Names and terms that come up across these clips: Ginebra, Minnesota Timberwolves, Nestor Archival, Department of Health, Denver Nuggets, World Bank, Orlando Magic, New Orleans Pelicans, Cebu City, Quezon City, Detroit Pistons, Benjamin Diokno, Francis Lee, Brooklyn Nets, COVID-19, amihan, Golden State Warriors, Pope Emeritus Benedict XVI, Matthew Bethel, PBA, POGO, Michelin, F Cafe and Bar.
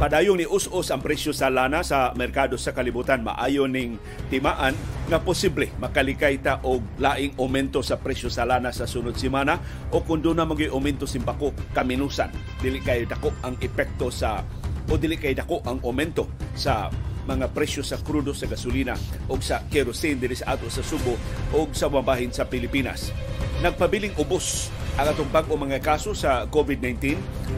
Padayong ni us-us ang presyo sa lana sa merkado sa kalibutan. Maayon ning timaan nga posible makalikay ta og laing aumento sa presyo sa lana sa sunod semana o kun do na magay aumento simpako kaminusan. Dili kay dako ang epekto sa o dili kay dako ang aumento sa mga presyo sa krudo sa gasolina o sa kerosene dili sa ato sa Subo o sa mabahin sa Pilipinas. Nagpabiling ubos ang atong bag-o mga kaso sa COVID-19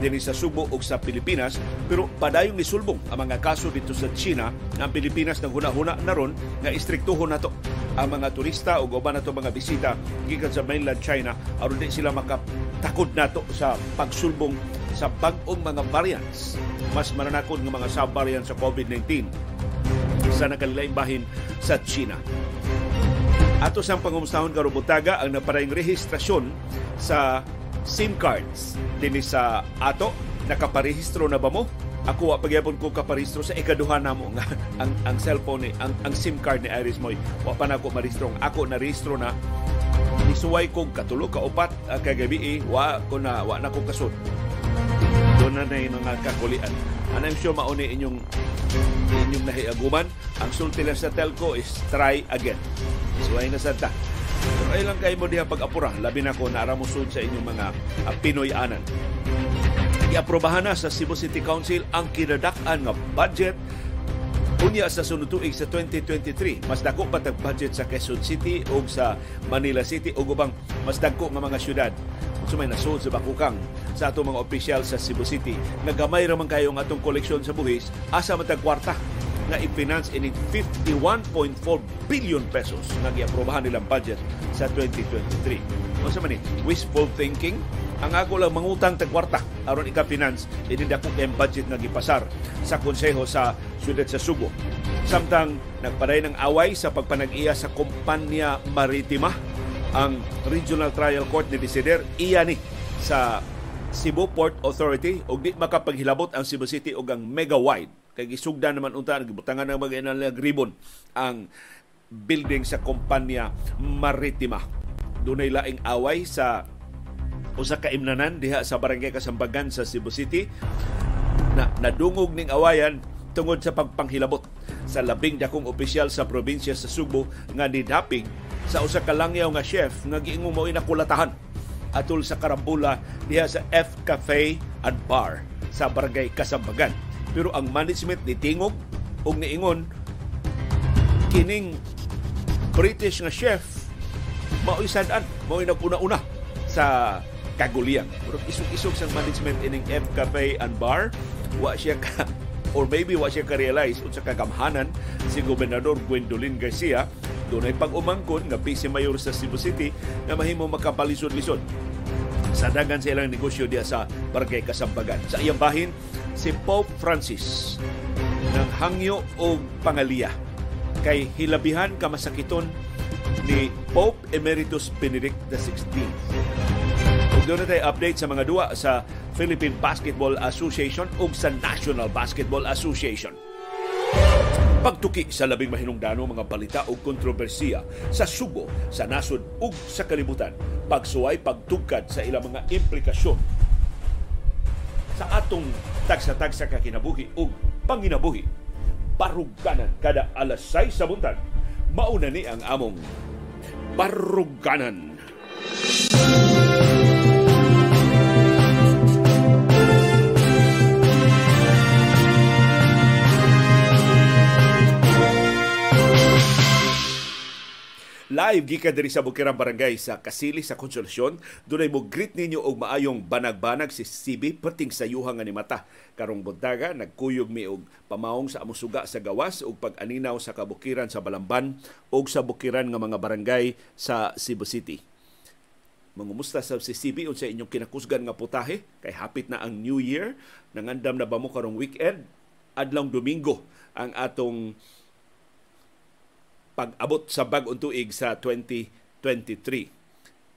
dili sa Subo o sa Pilipinas, pero padayong isulbong ang mga kaso dito sa China ang Pilipinas naghuna-huna na ron nga istriktuhon nato ang mga turista o uban nato mga bisita gikan sa mainland China aron di sila makatakod nato sa pagsulbong sa bag-ong mga variants. Mas mananakod ng mga sub-variants sa COVID-19 sa nakalilaing bahin sa China. Ato sang pangumustahon karong butaga ang naparayong rehistrasyon sa SIM cards dinhi sa ato. Nakaparehistro na ba mo? Ako wa pagyapon ko kaparehistro sa ikaduha namo nga ang cellphone ang SIM card ni Iris Moy. Wa pa nako marehistro. Ako na rehistro na nisuway kog katulo ka upat kagabi wa na ko kasud. Doon na mga kakulian. And I'm sure mauni inyong nahiaguman. Ang sulti lang sa telco is try again. Suway na santa. Pero ay lang kayo mo diha pag-apura. Labi na ko naramusod sa inyong mga Pinoy-anan. Iaprobahan na sa Cebu City Council ang kinadak-an nga budget unya sa sunod tuig sa 2023. Mas dako pa tag budget sa Quezon City o sa Manila City o gubang mas dako nga mga syudad. Sumay nasod sa bakukang sa ato mga opisyal sa Cebu City. Nagamay raman kayo ang atong koleksyon sa buhis asa matag kwarta na i-finance in 51.4 billion pesos na i-aprobahan nilang budget sa 2023. O sa manin, wishful thinking, ang ako lang mangutang tagkwarta aron ika-finance inindakong budget na gipasar sa konseho sa siyudad sa Subo. Samtang nagpaday ng away sa pagpanag-iya sa Compaña Maritima, ang Regional Trial Court ni Decider, iya ni sa Cebu Port Authority o di makapaghilabot ang Cebu City o ang Megawide. Kay gisugdan naman unta, gibutangan ng mag-inalag ribbon ang building sa Compaña Maritima. Dunay laing away sa usa ka imnanan diha sa Barangay Kasambagan sa Cebu City na nadungog ning awayan tungod sa pagpanghilabot sa labing dakong opisyal sa probinsya sa Subo nga nidapig sa usa ka langyaw nga chef nga giingong mao inakulatahan atol sa karambula diha sa F Cafe and Bar sa Barangay Kasambagan. Pero ang management ni tingog og niingon kining British nga chef mao'y sad-an, mao'y naguna-una sa kaguliang. Pero isog-isog sang management ining F Cafe and Bar wa siya ka or maybe wa siya ka-realize sa kagamhanan si Gobernador Gwendolyn Garcia. Doon ay pag-umangkon nga Vice Mayor sa Cebu City na mahimo makapalisod-lisod sa dagan sa ilang negosyo diya sa Barangay Kasambagan. Sa iyang bahin, si Pope Francis ng hangyo o pangaliya kay hilabihan kamasakiton ni Pope Emeritus Benedict XVI. Doon na tayo update sa mga duwa sa Philippine Basketball Association o sa National Basketball Association. Pagtuki sa labing mahinungdano mga balita o kontrobersiya sa Subo, sa nasod ug sa kalibutan, pagsuway pagtugkad sa ilang mga implikasyon sa atong tagsa-tagsa kakinabuhi o panginabuhi. Baruganan kada alas 6 sa buntag. Mauna ni ang among Baruganan. Live gikan diri sa Bukirang Barangay sa Kasili sa Konsolasyon. Dunay mo greet ninyo og maayong banag-banag si CB perting sa yuhang nga nimata. Karong buntaga nagkuyog mi og pamawong sa amusuga sa gawas og pag-aninaw sa kabukiran sa Balamban og sa bukiran nga mga barangay sa Cebu City. Mangumusta sa si CB unsa inyong kinakusgan nga putahe kay hapit na ang New Year. Nangandam na ba mo karong weekend? Adlong Domingo ang atong pag-abot sa bag-ong tuig sa 2023.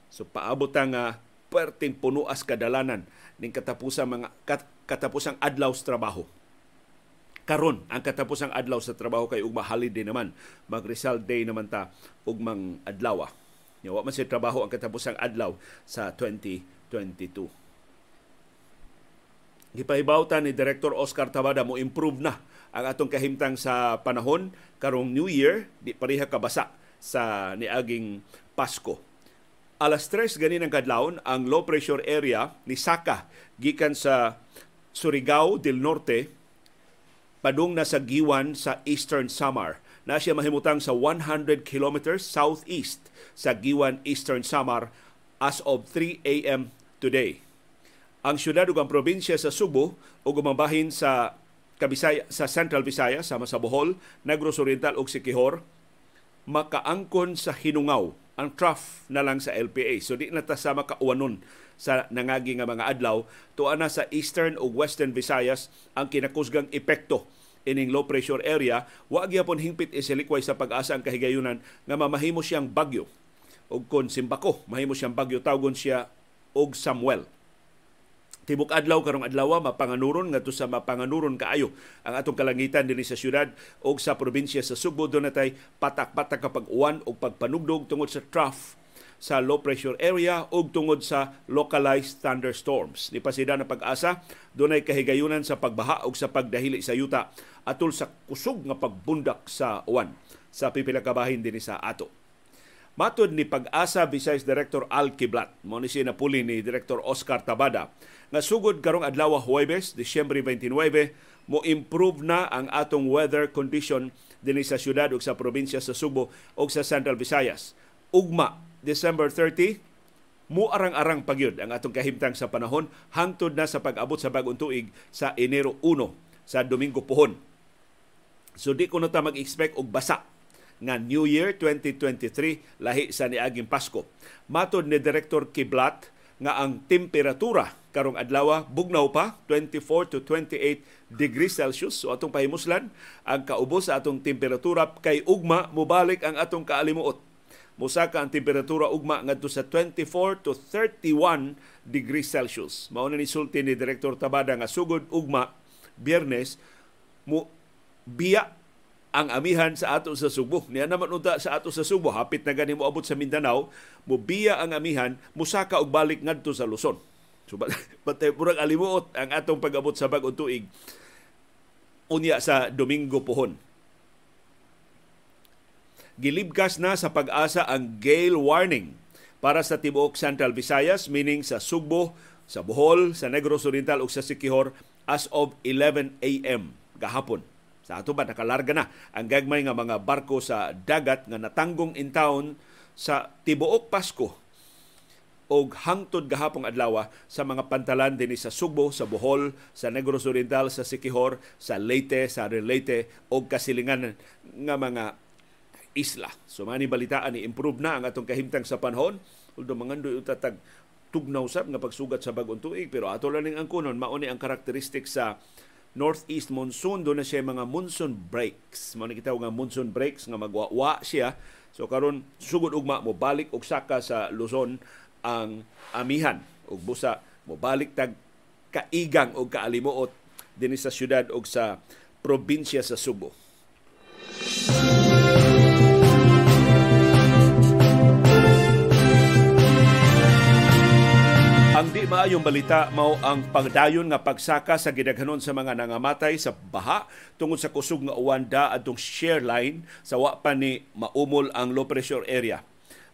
So paabot nga perting punuas kadalanan ning katapusang adlaw sa trabaho. Karon ang katapusang adlaw sa trabaho kay ugma holiday naman, mag-Rizal Day naman ta ugmang adlaw. Wa man siya trabaho ang katapusang adlaw sa 2022. Gipahibawta ni Director Oscar Tabada mo improve na ang atong kahimtang sa panahon karong New Year, di pareha kabasa sa niaging Pasko. Alas 3 ganinang kadlawon ang low pressure area ni Saka gikan sa Surigao del Norte padung na sa Giwan sa Eastern Samar. Na siya mahimutang sa 100 kilometers southeast sa Giwan Eastern Samar as of 3 a.m. today. Ang syudad ug ang probinsya sa Subo ug gumabahin sa Kabisaya, sa Central Visayas sama sa Bohol, Negros Oriental ug Siquijor makaangkon sa hinungaw ang trough na lang sa LPA. So di na ta sama kauwanon sa nangagi nga mga adlaw, tuwa na sa Eastern o Western Visayas ang kinakusgang epekto ining low pressure area. Wa gyapon hingpit isilikway sa pag-asa ang kahigayunan nga mamahimo siyang bagyo. Og kon simbako, mahimo siyang bagyo tawgon siya og Samuel. Tibok adlaw karong adlaw mapanganuron ngadto sa mapanganuron kaayo ang atong kalangitan dinhi sa syudad og sa probinsya sa Subo. Dunay patak-patak kapag uwan og pagpanugdog tungod sa trough sa low pressure area og tungod sa localized thunderstorms. Di pasida na pag-asa dunay kahigayunan sa pagbaha og sa pagdahili sa yuta atol sa kusog nga pagbundak sa uwan sa pipila ka bahin dinhi sa ato. Matod ni Pag-asa Visayas Director Al Kiblat, mao ni siya napuli ni Director Oscar Tabada, nga sugod karong adlaw Huwebes, Disyembre 29, mo improve na ang atong weather condition dinhi sa syudad ug sa probinsya sa Subo ug sa Central Visayas. Ugma, December 30, mo arang-arang pagyud ang atong kahimtang sa panahon hangtod na sa pag-abot sa bag-ong tuig sa Enero 1 sa Domingo Puhon. So di ko na ta mag-expect og basa nga New Year 2023 lahi sa niaging Pasko. Matod ni Director Kiblat nga ang temperatura karong adlaw bugnaw pa 24 to 28 degrees Celsius. So atong pahimuslan ang kaubos sa atong temperatura kay ugma mobalik ang atong kaalimuot. Mosaka ang temperatura ugma ngadto sa 24 to 31 degrees Celsius. Mao na ni sulti ni Director Tabada nga sugod ugma Biyernes mo biya ang amihan sa ato sa Subo. Niya naman unta sa ato sa Subo, hapit na gani moabot sa Mindanao, mubiya ang amihan, musaka og balik ngadto sa Luzon. So, batay purang alimuot ang atong pag-abot sa bag-ong tuig unya sa Domingo Puhon. Gilibkas na sa Pag-asa ang gale warning para sa tibuok Central Visayas, meaning sa Subo, sa Bohol, sa Negros Oriental ug sa Siquijor as of 11 a.m. gahapon. Sa ato ba, nakalarga na ang gagmay nga mga barko sa dagat nga natanggong in town sa tibuok Pasko og hangtod gahapong adlaw sa mga pantalan dinhi sa Subo, sa Bohol, sa Negros Oriental, sa Siquijor, sa Leyte, sa Relate og kasilingan nga mga isla. So mani balitaan ni improve na ang atong kahimtang sa panahon. Although mangandoy uta tag tugnaw sab nga pagsugat sa bag-ong tuig, pero ato lang ning angkunon mao ni ang karakteristik sa Northeast monsoon. Doon na siya mga monsoon breaks. Manakita ko nga monsoon breaks nga magwawa siya. So karon sugod ugma mo balik og saka sa Luzon ang amihan og busa mo balik tag kaigang og kaalimuot dinhi sa syudad og sa probinsya sa Subo. Ang di maayong balita mao ang pagdayon nga pagsaka sa gidaghanon sa mga nangamatay sa baha tungod sa kusog nga uwan adtong share line sa wa pa ni maumol ang low pressure area.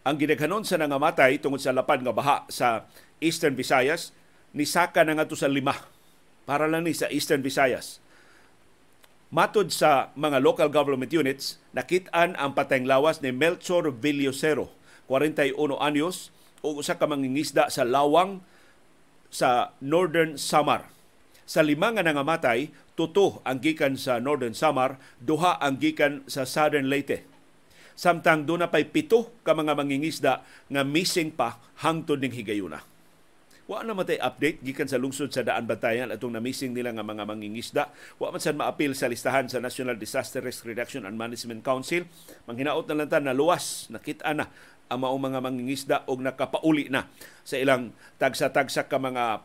Ang gidaghanon sa nangamatay tungod sa lapad nga baha sa Eastern Visayas ni saka na ngadto sa 5 para lang ni sa Eastern Visayas. Matod sa mga local government units, nakit-an ang patayng lawas ni Melchor Villocero, 41 anyos, o usa ka mangingisda sa Lawang sa Northern Samar. Sa 5 nga nangamatay, 2 ang gikan sa Northern Samar, 2 ang gikan sa Southern Leyte. Samtang doon na pa'y 7 ka mga mangingisda nga missing pa hangtod ning higayuna. Wa na matay update gikan sa lungsod sa Daan Bantayan atong na-missing nila nga mga mangingisda. Wa man sad maapil sa listahan sa National Disaster Risk Reduction and Management Council. Manghinaot na lang ta na luwas, nakita na ang maong mga mangingisda o nakapauli na sa ilang tagsa-tagsa ka mga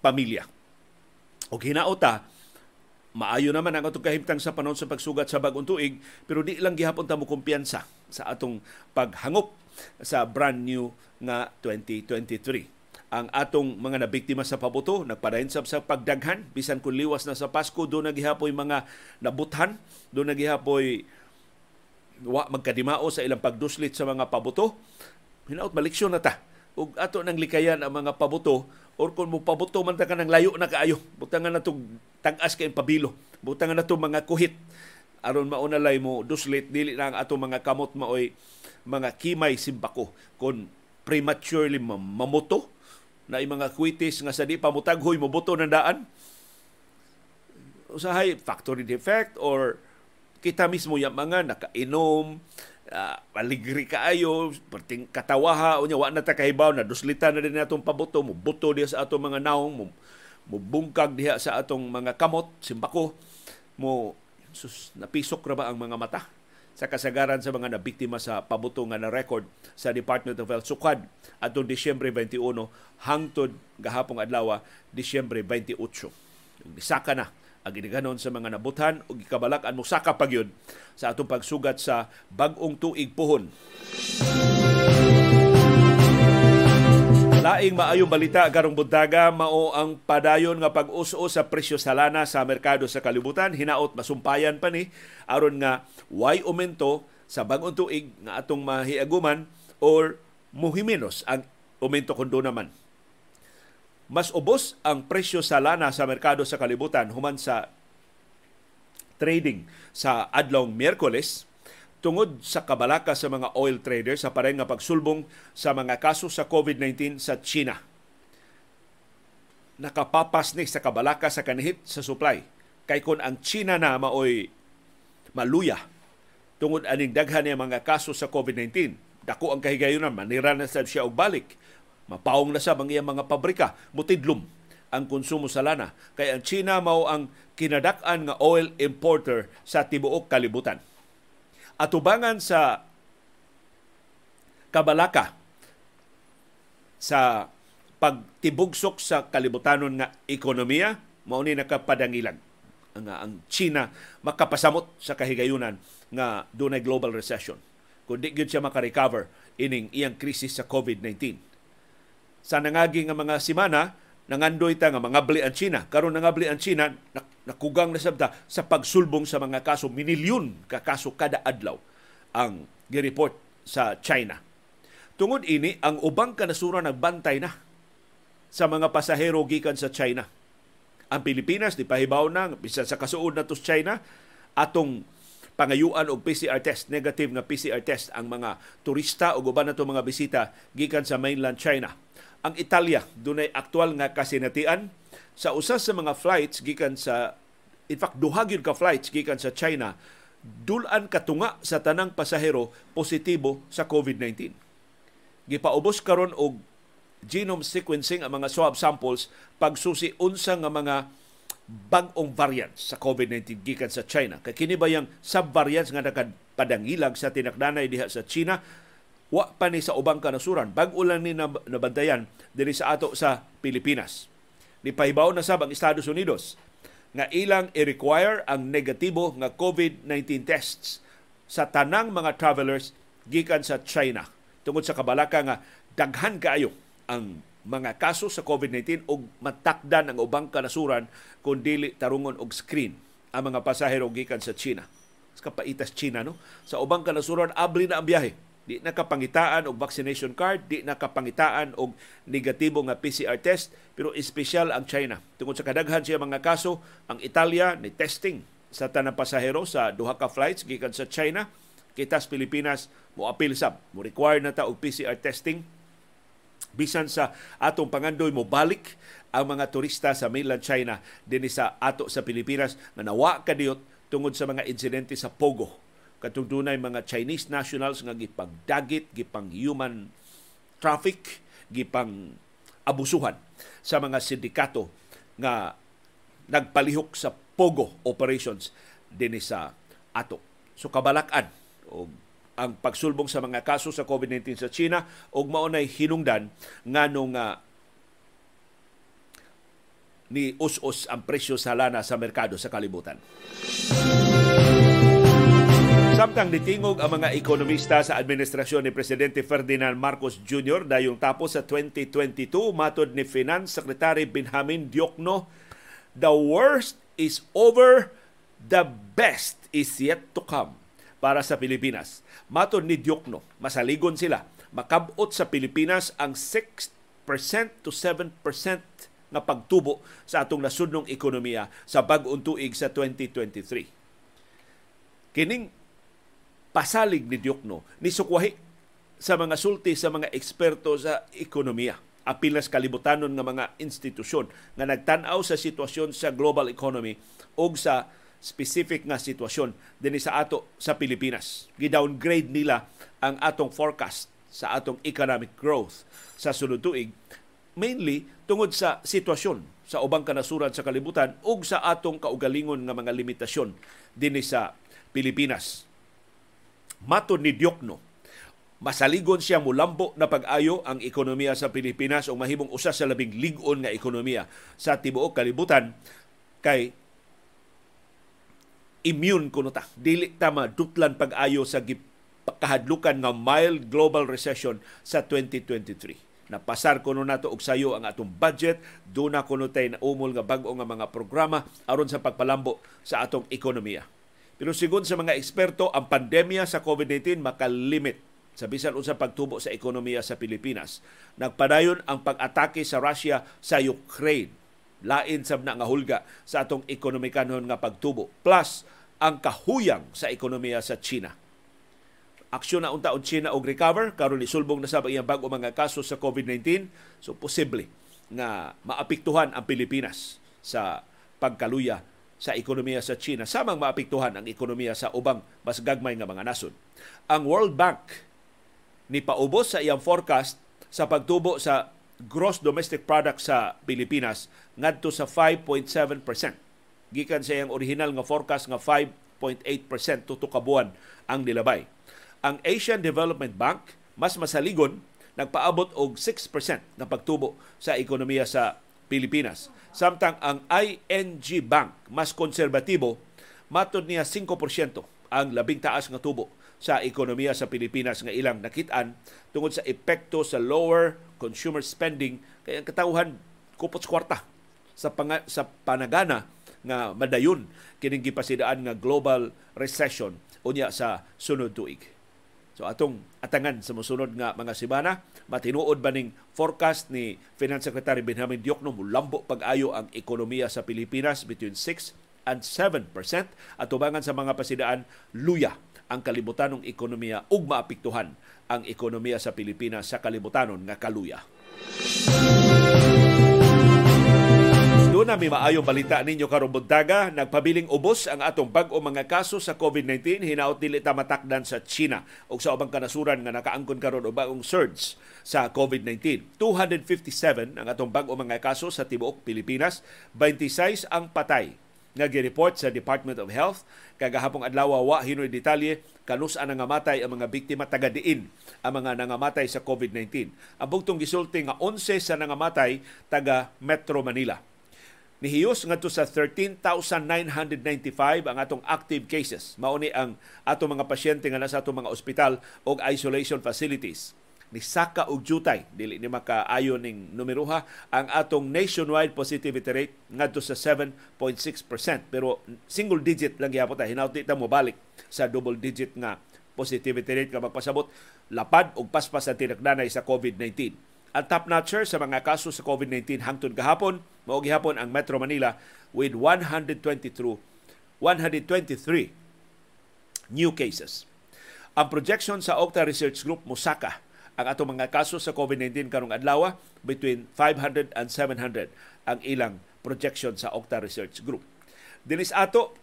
pamilya. O hinaota, maayo naman ang atong kahimtang sa panahon sa pagsugat sa bag-ong tuig, pero di lang gihapon ta mo kumpiyansa sa atong paghangop sa brand new nga 2023. ang atong mga nabiktima sa paboto, nagpadainsab sa pagdaghan, bisan kung liwas na sa Pasko, doon naghihapoy mga nabuthan, doon naghihapoy magkadimao sa ilang pagduslit sa mga paboto. Hinaot, maliksyon na ta. Ug ato nang likayan ang mga paboto, or kung mo paboto man ta ka ng layo na kaayo, butangan na itong tag-as kayong pabilo, butangan na itong mga kuhit. Aron mauna lay mo duslit, dili na ang ato mga kamot maoy mga kimay simbako, kung prematurely mamoto, na yung mga kwitis nga sa di pa mutaghoy, mabuto ng daan, usahay factory defect or kita mismo yung mga nakainom, paligri kaayo, perting katawaha, o niya, wala na takahibaw, naduslita na din atong pabuto, mubuto diya sa atong mga naong, mubungkag diya sa atong mga kamot, simbako, napisok na ba ang mga mata sa kasagaran sa mga nabiktima sa pabuto nga na record sa Department of Health sukad atong Disyembre 21 hangtod gahapong adlaw Disyembre 28. Bisaka na ang ginikanon sa mga nabuthan ug gikabalak-an mo saka pagyud sa atong pagsugat sa bag-ong tuig puhon. Laing maayong balita karong buntaga mao ang padayon nga pag-us-o sa presyo sa lana sa merkado sa kalibutan. Hinaot masumpayan pa ni aron nga way umento sa bag-ong tuig nga atong mahiaguman or muhiminos ang umento kundo naman. Mas ubos ang presyo sa lana sa merkado sa kalibutan human sa trading sa adlaw Miyerkules tungod sa kabalaka sa mga oil traders sa pareng nga pagsulbong sa mga kaso sa COVID-19 sa China. Nakapapas ni sa kabalaka sa kanhit sa supply. Kay kun ang China na maoy maluya tungod aning daghan niya mga kaso sa COVID-19. Dako ang kahigayonan, manira na sab siya og balik. Mapaong na sab ang iyang mga pabrika, mutidlom ang konsumo sa lana. Kay ang China mao ang kinadak-an nga oil importer sa tibuok kalibutan. Atubangan sa kabalaka sa pagtibugsok sa kalibutanon nga ekonomiya, mao ni nakapadangilan ang China makapasamot sa kahigayunan nga dunay global recession. Kun di gyud siya makarecover ining iyang krisis sa COVID-19. Sa nangagi nga mga semana, nangandoy ta nga mangabli ang China. Karon nangabli ang China, nakugang na sabta sa pagsulbong sa mga kaso, minilyon ka kaso kada adlaw ang gireport sa China. Tungod ini, ang ubang kanasura nagbantay na sa mga pasahero gikan sa China. Ang Pilipinas, di pahibaw na, bisan sa kasuod na to sa China, atong pangayuan og PCR test, negative na PCR test ang mga turista o uban na to mga bisita gikan sa mainland China. Ang Italia, dunay aktual nga kasinatian sa usa sa mga flights gikan sa duha gyud ka flights gikan sa China, dulan katunga sa tanang pasahero positibo sa COVID-19. Gipaubos karon og genome sequencing ang mga swab samples pagsusi unsa nga mga bag-ong variants sa COVID-19 gikan sa China. Kay kini ba yang sub-variants nga nakapadangilag sa tinakdanay diha sa China, wa pa ni sa ubang kanasuran, bag-o lang ni nabantayan diri sa ato sa Pilipinas. Nipahibaw na sab ang Estados Unidos nga ilang i-require ang negatibo nga COVID-19 tests sa tanang mga travelers gikan sa China tungod sa kabalaka nga daghan kaayo ang mga kaso sa COVID-19 og matakdan ang ubang kanasuran kun dili tarungon og screen ang mga pasahero gikan sa China. Sa kapaitas China, no? Sa ubang kanasuran abli na ang biyahe. Di nakapangitaan og vaccination card, di nakapangitaan og negatibo nga PCR test, pero espesyal ang China. Tungod sa kadaghan siya mga kaso, ang Italia ni testing sa tanang pasahero sa duha ka flights gikan sa China. Kitas Pilipinas mo apil sab, mo require na ta og PCR testing. Bisan sa atong pangandoy mo balik ang mga turista sa mainland China dinhi sa ato sa Pilipinas na nawa kadiyot tungod sa mga insidente sa Pogo. Katong dunay mga Chinese nationals nga gipagdagit, gipang human traffic, gipang abusuhan sa mga sindikato nga nagpalihok sa Pogo operations dinhi sa ato. So kabalak-an og ang pagsulbong sa mga kaso sa COVID-19 sa China og maunay hinungdan nganong ni us-us ang presyo sa lana sa merkado sa kalibutan. Samtang nitingog ang mga ekonomista sa administrasyon ni Presidente Ferdinand Marcos Jr. dayong tapos sa 2022, matod ni Finance Secretary Benjamin Diokno, the worst is over, the best is yet to come para sa Pilipinas. Matod ni Diokno, masaligon sila, makabot sa Pilipinas ang 6% to 7% na pagtubo sa atong nasudnong ekonomiya sa bag-ong tuig sa 2023. Kining pasalig ni Diokno ni sukwahi sa mga sulti sa mga eksperto sa ekonomiya, apil na kalibutanon ng mga institusyon nga nagtanaw sa sitwasyon sa global economy o sa specific nga sitwasyon dinhi sa ato sa Pilipinas. Gidowngrade nila ang atong forecast sa atong economic growth sa sunod tuig, mainly tungod sa sitwasyon sa ubang kanasuran sa kalibutan o sa atong kaugalingon nga mga limitasyon dinhi sa Pilipinas. Matod ni Diokno, masaligon siya mulambo na pag-ayo ang ekonomiya sa Pilipinas o mahimong usa sa labing lig-on nga ekonomiya sa tibuok kalibutan kay immune kuno ta. Dili ta madutlan pag-ayo sa gipakahadlukan nga mild global recession sa 2023. Napasar kuno nato og sayo ang atong budget, duna kuno tay naumol nga bag-o nga mga programa aron sa pagpalambo sa atong ekonomiya. Pero sigon sa mga eksperto, ang pandemya sa COVID-19 makalimit sa bisan unsang pagtubo sa ekonomiya sa Pilipinas. Nagpadayon ang pag-atake sa Russia sa Ukraine. Lain sab na nga hulga sa atong ekonomikanon nga pagtubo. Plus, ang kahuyang sa ekonomiya sa China. Aksyon na unta ang China og recover, karon isulbong na sab ang iyang bag-o mga kaso sa COVID-19. So, posible na maapektuhan ang Pilipinas sa pagkaluya sa ekonomiya sa China, samang maapektuhan ang ekonomiya sa ubang mas gagmay nga mga nasod. Ang World Bank ni paubos sa iyang forecast sa pagtubo sa gross domestic product sa Pilipinas ngadto sa 5.7%. Gikan sa iyang original nga forecast nga 5.8% tuto ka buwan ang nilabay. Ang Asian Development Bank mas masaligon, nagpaabot og 6% na pagtubo sa ekonomiya sa Pilipinas. Samtang ang ING Bank, mas konserbatibo, matod niya 5% ang labing taas nga tubo sa ekonomiya sa Pilipinas nga ilang nakitaan tungod sa epekto sa lower consumer spending kay ang katawhan kupot kwarta sa panagana nga madayon kining gipasidaan nga global recession unya sa sunod tuig. So atong atangan sa mosunod nga mga semana, matinuod ba ning forecast ni Finance Secretary Benjamin Diokno, mulambo pag-ayo ang ekonomiya sa Pilipinas between 6 and 7%, at tubangan sa mga pasidaan, luya ang kalibutanong ekonomiya ug maapektuhan ang ekonomiya sa Pilipinas sa kalibutanon nga kaluya. Doon na may maayong balita ninyo karong buntaga. Nagpabiling ubos ang atong bag-o mga kaso sa COVID-19, hinaot dili ta matakdan sa China o sa ubang kanasuran nga nakaangkon karon og bagong surge sa COVID-19. 257 ang atong bag-o mga kaso sa tibuok Pilipinas, 26 ang patay nga gireport sa Department of Health. Kagahapong adlaw wa hinoy detalye kanus-a nangamatay ang mga biktima, taga-diin ang mga nangamatay sa COVID-19. Ang bugtong gisulti nga 11 sa nangamatay taga Metro Manila. Nihiyos ngadto sa 13,995 ang atong active cases. Mao ni ang atong mga pasyente nga nasa atong mga ospital o isolation facilities. Ni saka og jutay, dili ni makaayon ning numeroha, ang atong nationwide positivity rate ngadto sa 7.6%. Pero single digit lang gihapon ta, hinawti ta mobalik sa double digit nga positivity rate nga magpasabot lapad og paspas sa tinagdanay sa COVID-19. Ang top-notcher sa mga kaso sa COVID-19 hangtod kahapon, mao gihapon ang Metro Manila with 123 new cases. Ang projection sa Octa Research Group mosaka ang atong mga kaso sa COVID-19 karong adlaw between 500 and 700 ang ilang projection sa Octa Research Group. Dinis ato,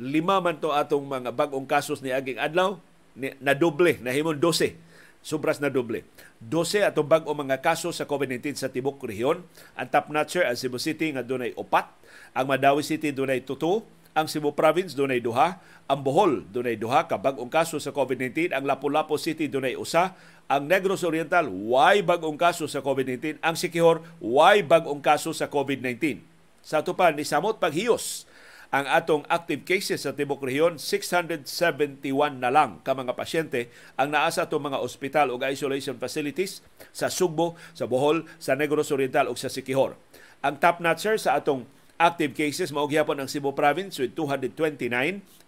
5 man to atong mga bag-ong kasos ni aging adlaw, na doble, na himon 12. Sobras na doble. 12 atong bag-o mga kaso sa COVID-19 sa tibuok rehiyon. Ang top-notcher ang Cebu City nga dunay 4, ang Madawi City dunay 2, ang Cebu Province dunay 2, ang Bohol dunay 2 ka bag-ong kaso sa COVID-19, ang Lapu-Lapu City dunay 1, ang Negros Oriental way bag-ong kaso sa COVID-19, ang Siquijor way bag-ong kaso sa COVID-19. Sa ato pa, nisamot paghiyos Ang atong active cases sa tibok rehiyon, 671 na lang ka mga pasyente ang naa sa atong mga ospital o isolation facilities sa Sugbo, sa Bohol, sa Negros Oriental o sa Siquijor. Ang top notcher sa atong active cases mao gyapon ang Cebu Province with 229,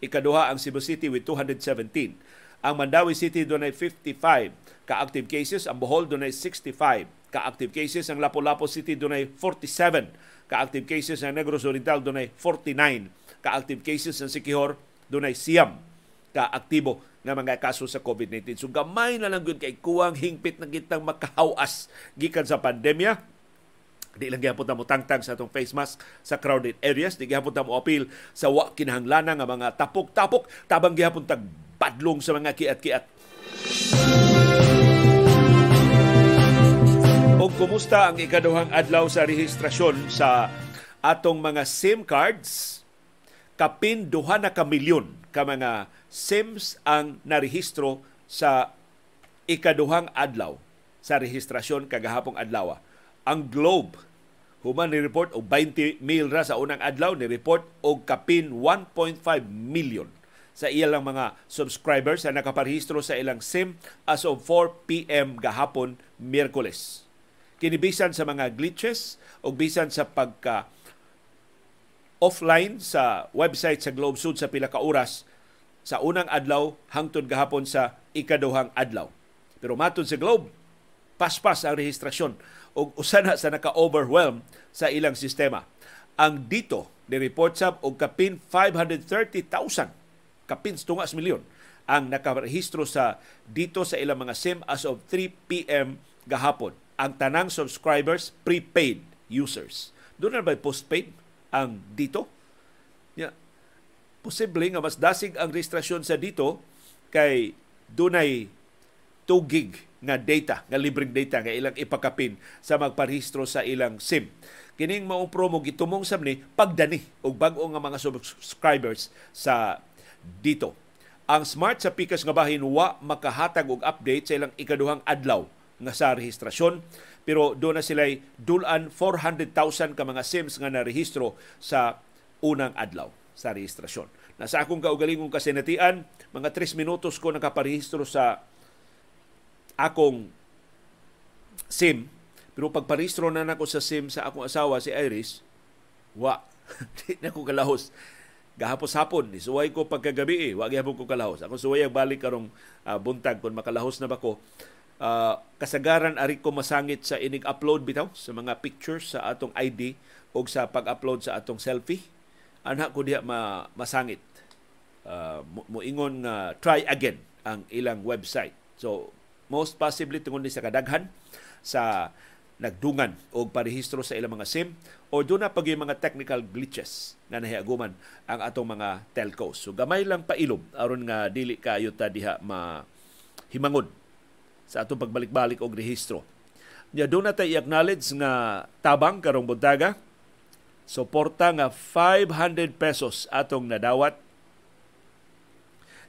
ikaduha ang Cebu City with 217. Ang Mandawi City dunay 55 ka active cases, ang Bohol dunay 65 ka-active cases, ang Lapu-Lapu City dunay 47 ka-active cases, ang Negros Oriental dunay 49 ka-active cases, ang Siquijor dunay siyam ka-aktibo nga mga kaso sa COVID-19. So gamay na lang gyud kay kuwang hingpit na kitang makahawas gikan sa pandemya. Di lang gyapon ta mo tangtang sa atong face mask sa crowded areas, di gyapon ta mo apil sa wa kinahanglanan nga mga tapok-tapok, tabang gyapon tag badlong sa mga kiat-kiat. O kumusta ang ikaduhang adlaw sa rehistrasyon sa atong mga SIM cards? Kapin 200,000,000 ka mga SIMs ang narehistro sa ikaduhang adlaw sa rehistrasyon kagahapong adlaw. Ang Globe human ni report og 20,000 ra sa unang adlaw, ni report og kapin 1.5 million sa ilang mga subscribers na nakaparehistro sa ilang SIM as of 4 p.m. gahapon Miyerkules. Kinibisan sa mga glitches o bisan sa pagka-offline sa website sa Globe Sud sa pila ka oras sa unang adlaw hangtod gahapon sa ikaduhang adlaw. Pero matod sa Globe, paspas ang rehistrasyon o usana sa naka-overwhelm sa ilang sistema. Ang dito ni report sab og kapin 530,000, kapin tungas milyon ang nakarehistro sa dito sa ilang mga SIM as of 3 p.m. gahapon. Ang tanang subscribers, prepaid users. Doon na ba'y postpaid ang dito? Yeah. Posible nga mas dasig ang registrasyon sa dito kay dunay 2 gig nga data, nga libreng data, nga ilang ipakapin sa magparehistro sa ilang SIM. Kining maong promo, gitumong sabni, pagdani o bago nga mga subscribers sa dito. Ang smart sa pikas nga bahin, wa makahatag og update sa ilang ikaduhang adlaw nga sa rehistrasyon, pero doon na sila'y dulan 400,000 ka mga SIMs nga narehistro sa unang adlaw sa rehistrasyon. Nasa akong kaugalingong kasinatian, mga 3 minutos ko nakaparehistro sa akong SIM, pero pagparehistro na nako sa SIM sa akong asawa si Iris, wa, di na ko kalahos. Gahapos-hapon, isuway ko pagkagabi, wa gihapon ko kalahos. Ako suway balik karong buntag kung makalahos na ba ko. Kasagaran ari ko masangit sa inig-upload bitaw sa mga pictures sa atong ID o sa pag-upload sa atong selfie. Anak ko diya masangit. Moingon na try again ang ilang website. So, most possibly tungon ni sa kadaghan sa nagdungan o parehistro sa ilang mga SIM o doon na pag yung mga technical glitches na nahiaguman ang atong mga telcos. So, gamay lang pailom aron nga dili kayo ta diha mahimangod sa atong pagbalik-balik og rehistro. Nya doon natay i-acknowledge nga tabang karong buntaga, suporta nga ₱500 atong nadawat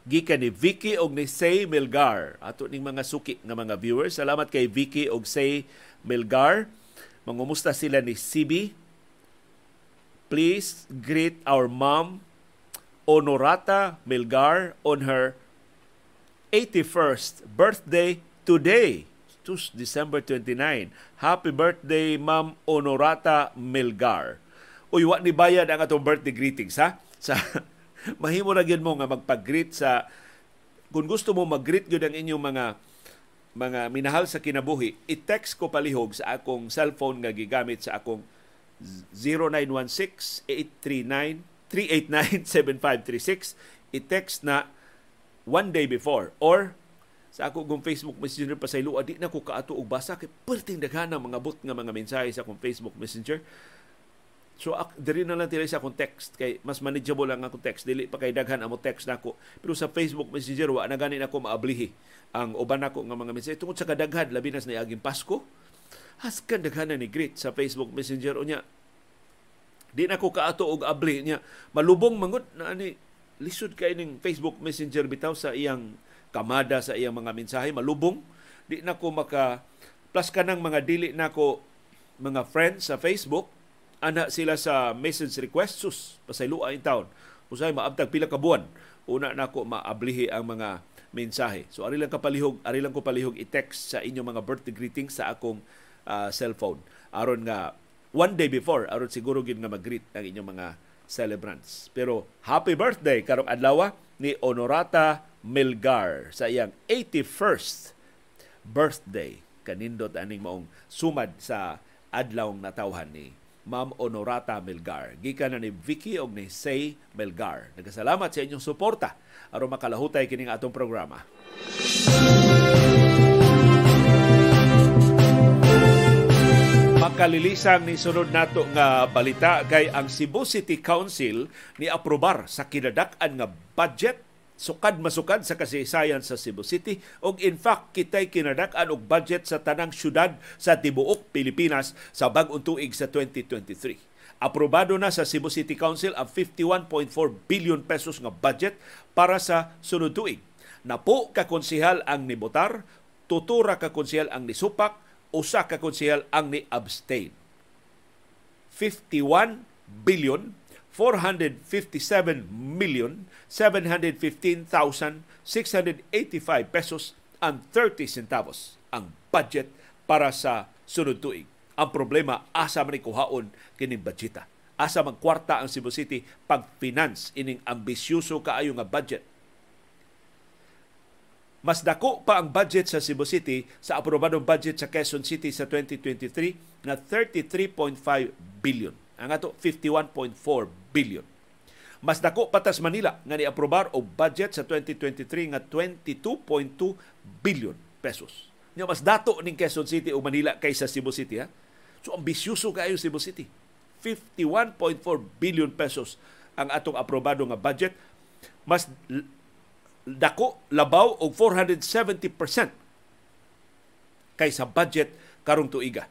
gikan ni Vicky og ni Say Melgar, ato ning mga suki nga mga viewers. Salamat kay Vicky og Say Melgar. Mangumusta sila ni CB. Please greet our mom Honorata Melgar on her 81st birthday today, December 29. Happy birthday, Ma'am Honorata Melgar. Uy, wa ni bayad ang atong birthday greetings, ha? Sa mahimo ra gyud mo nga magpag-greet sa kung gusto mo mag-greet gyud ang inyong mga minahal sa kinabuhi, i-text ko palihog sa akong cellphone nga gigamit sa akong 0916-839-389-7536. I-text na one day before or sa ako kung Facebook Messenger pa sa ilua, di na ko kaato og basa kay perting daghana mga bot nga mga mensahe sa akong Facebook Messenger. So diri na lang tira sa akong text kay mas manageable lang akong text, dili pa kay daghan amo text nako. Pero sa Facebook Messenger wa na gani nako maablihi ang uban nako nga mga mensahe tungod sa kadaghan, labi na sa niaging Pasko. Haskan daghana ni greet sa Facebook Messenger unya. Di na ko kaato og abli nya. Malubong mangud na ani lisod kay ning Facebook Messenger bitaw sa iyang kamada, sa iyang mga mensahe, malubong. Di na ko maka plus ka ng mga dili na ko mga friends sa Facebook Ana sila sa message request, sus, pasayloa in town. Usay maabtag pila ka buwan. Una na ko maablihi ang mga mensahe. So ari lang ko palihog i-text sa inyong mga birthday greetings sa akong cellphone. Aron nga one day before, aron siguro gid nga mag-greet ang inyong mga celebrants. Pero happy birthday karong adlaw ni Honorata Melgar sa iyang 81st birthday. Kanindot aning maong sumad sa adlawng natawhan ni Ma'am Honorata Melgar. Gikan na ni Vicky og ni Say Melgar. Nagkasalamat sa inyong suporta aron makalahutay kining atong programa. Makalilisang ni sunod nato nga balita kay ang Cebu City Council ni aprobar sa kinadak-an nga budget sukad-masukad sa kasaysayan sa Cebu City. Og in fact, kita'y kinadak-an og budget sa tanang syudad sa tibuok Pilipinas sa bag-ong tuig sa 2023. Aprobado na sa Cebu City Council ang 51.4 billion pesos nga budget para sa sunod tuig. Napo kakonsihal ang nibotar, tutura kakonsihal ang nisupak, usa kakonsihal ang ni-abstain. 51,457,715,685 pesos and 30 centavos ang budget para sa sunod tuig. Ang problema, asa man ikuhaon kining budgeta. Asa man kwarta ang Cebu City pag-finance ining ambisyoso kaayo nga budget. Mas dako pa ang budget sa Cebu City sa aprobadong budget sa Quezon City sa 2023 na 33.5 billion. Ang ato 51.4 billion. Mas dako patas Manila nga niaprobar og budget sa 2023 nga 22.2 billion pesos. Nya mas dato ning Quezon City o Manila kaysa Cebu City ha. So ambisyoso kaayo Cebu City. 51.4 billion pesos ang atong aprobado nga budget. Mas dako labaw og 470% kaysa budget karong tuiga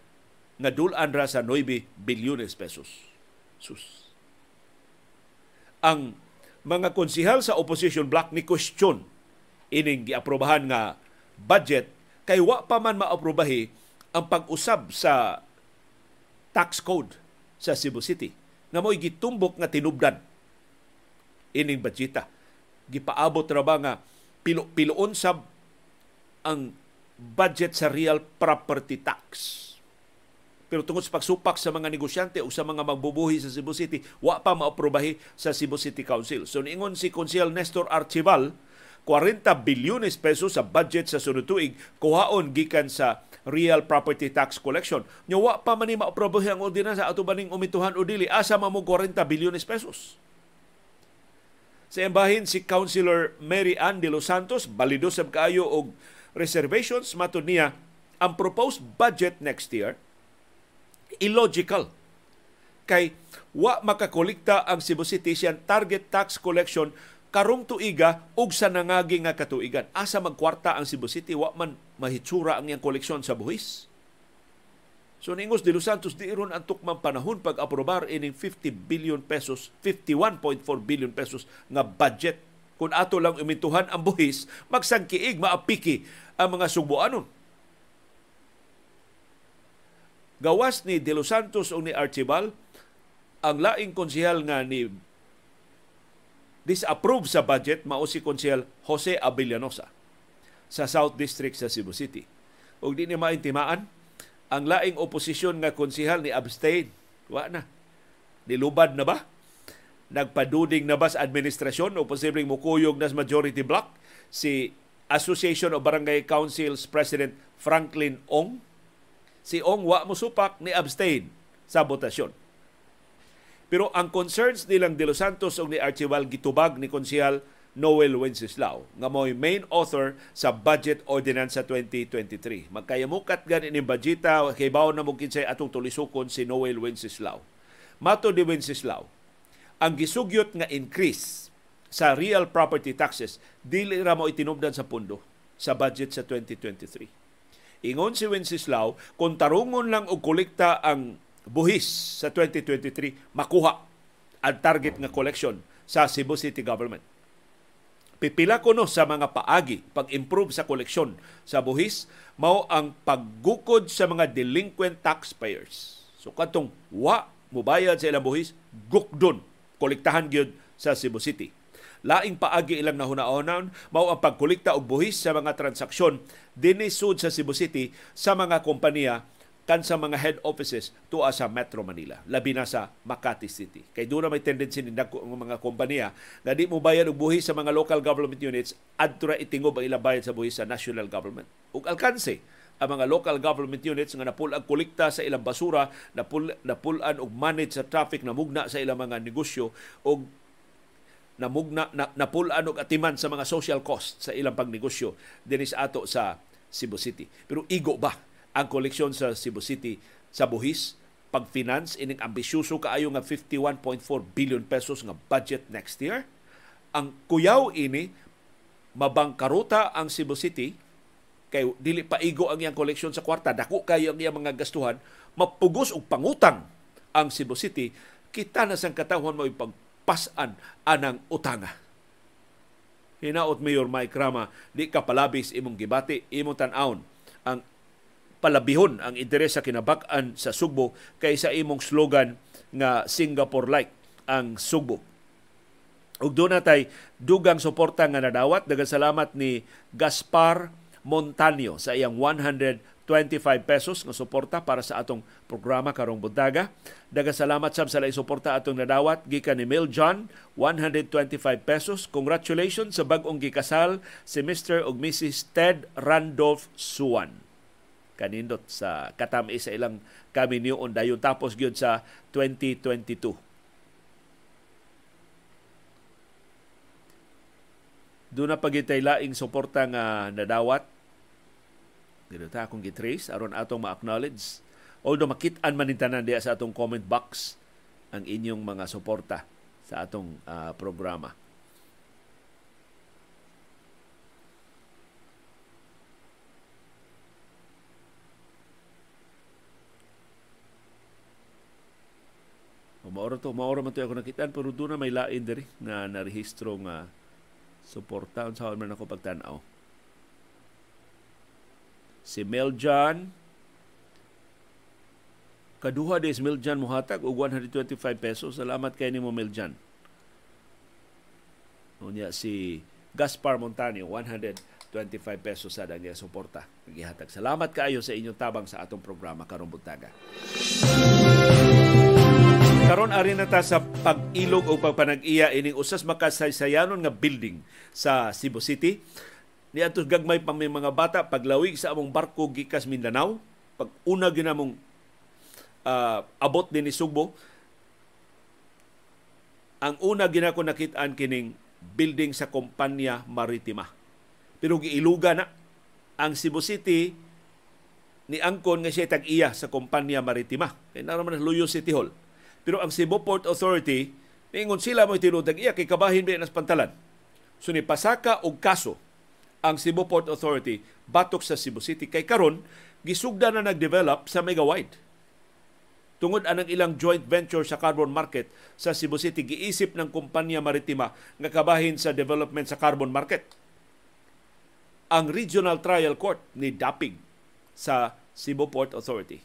nga dulan ra sa 9 bilyones pesos. Sus. Ang mga konsehal sa opposition bloc ni question ining giaprobahan nga budget kay wa pa man maaprobahi ang pag-usab sa tax code sa Cebu City nga mo'y gitumbok nga tinubdan ining budgeta. Gipaabot ra ba nga piloon sab ang budget sa real property tax. Pero tungod sa pagsupak sa mga negosyante o sa mga magbubuhi sa Cebu City, wa pa maaprobahi sa Cebu City Council. So niingon si Consihal Nestor Archival, 40 bilyones pesos sa budget sa sunod tuig kuhaon gikan sa real property tax collection. Nya wa pa man ni maaprobahi ang ordinansa ato baning umituhan o dili, asa man mo 40 bilyones pesos. Sa embahin si Councilor Mary Ann de los Santos, balido sab kaayo og reservations matud niya ang proposed budget next year. Illogical kay wa makakolekta ang Cebu City siyang target tax collection karong tuiga og sa nangagi nga katuigan. Asa magkwarta ang Cebu City, wa man mahitsura ang iyang koleksyon sa buhis. So ningos de los Santos, diiron ang tukmang panahon pag aprobar ining 51.4 billion pesos nga budget. Kun ato lang imintuhan ang buhis, magsangkiig maapiki ang mga Subuanon. Gawas ni De Los Santos o ni Archibal, ang laing konsehal nga ni disapprove sa budget mao si Konsehal Jose Avellanosa sa South District sa Cebu City. Og di ni maintimaan, ang laing oposisyon nga konsehal ni abstain. Wa na. Nilubad na ba? Nagpaduding na ba sa administrasyon o posibleng mukuyog na majority block si Association of Barangay Councils President Franklin Ong? Si Ong wa musupak ni abstain sa botasyon. Pero ang concerns nilang De Los Santos o ni Archival gitubag ni Konsehal Noel Wenceslao nga mo'y main author sa budget ordinance sa 2023. Magkayamukat ganin yung budgeta, kay baon na mong kinsay atong tulisukon si Noel Wenceslao. Mato ni Wenceslao, ang gisugyot nga increase sa real property taxes dili ra mo itinubdan sa pundo sa budget sa 2023. Ingon si Wenceslao, kung tarungon lang og kolekta ang buhis sa 2023, makuha ang target nga collection sa Cebu City Government. Pipila kuno sa mga paagi pag-improve sa koleksyon sa buhis, mao ang paggukod sa mga delinquent taxpayers. So katong wa mubayad sa ilang buhis, gukdon, kolektahan gyud sa Cebu City. Laing paagi ilang nahunaonan, mao ang pagkolekta og buhis sa mga transaksyon dinhi sud sa Cebu City sa mga kompanya kan sa mga head offices tua sa Metro Manila, labi na sa Makati City. Kay doon na may tendency ng mga kompanya na di mo bayad og buhis sa mga local government units adto ra itingob ang ilang bayad sa buhis sa national government. Ug alkanse ang mga local government units nga napulag kolekta sa ilang basura, napulan og manage sa traffic, namugna sa ilang mga negosyo og napulan og atiman sa mga social cost sa ilang pagnegosyo dinhi sa ato sa Cebu City. Pero igo ba ang koleksyon sa Cebu City sa buhis, pag-finance, ining ambisyoso kaayo nga 51.4 billion pesos nga budget next year? Ang kuyaw ini, mabangkaruta ang Cebu City, kay dili paigo ang iyang koleksyon sa kwarta, dako kayo ang iyang mga gastuhan, mapugos o pangutang ang Cebu City, kita na sang katawhan mo ipagpasan anang utanga. Hinaot Mayor Mike Rama, di ka palabis imong gibati, imong tan-aon ang palabihon ang interes sa kinabak-an sa Sugbo kaysa imong slogan nga Singapore-like ang Sugbo. Ug doon natay dugang suporta nga nadawat. Daghang salamat ni Gaspar Montaño sa iyang 125 pesos nga suporta para sa atong programa karong buntaga. Daghang salamat sab sa laing suporta atong nadawat gikan ni Mel John, 125 pesos. Congratulations sa bag-ong gikasal si Mr. ug Mrs. Ted Randolph Suan. Kanindot sa katami sa ilang kami niyoon dayon tapos gyud sa 2022. Doon na pagitay laing suporta nga nadawat. Ganun ta akong gitrace aron atong ma-acknowledge. Although makit-an manintanan diya sa atong comment box ang inyong mga suporta sa atong programa. Maoro man ito ako nakitaan, pero doon na may lain diri na narehistro nga suporta. Ang saan man ako pagtanaw. Si Meljan, kaduha days Meljan muhatag o 125 pesos. Salamat kayo ni mo Meljan. Nunya si Gaspar Montaño, 125 pesos sa dagya suporta. Nagihatag. Salamat kayo sa inyong tabang sa atong programa karong buntaga. Karon ari na ta sa pag-ilog o pagpanag-iya ining usas makasaysayanon nga building sa Cebu City. Niadto gagmay pa may mga bata paglawig sa among barko gikas Mindanao, pag una ginamong abot dinhi Sugbo. Ang una ginako nakit-an kining building sa Compaña Maritima. Pero giiluga na ang Cebu City ni angkon nga siya tag-iya sa Compaña Maritima. Kay naraman Luyo City Hall. Pero ang Cebu Port Authority, niingon sila mo'y tinutag iya, kay kabahin ba nas pantalan. So ni pasaka og kaso ang Cebu Port Authority batok sa Cebu City. Kay karon gisugda na nagdevelop sa Megawide. Tungod anang ilang joint venture sa Carbon Market sa Cebu City, giisip ng Compaña Maritima nga kabahin sa development sa Carbon Market. Ang Regional Trial Court ni Dapig sa Cebu Port Authority.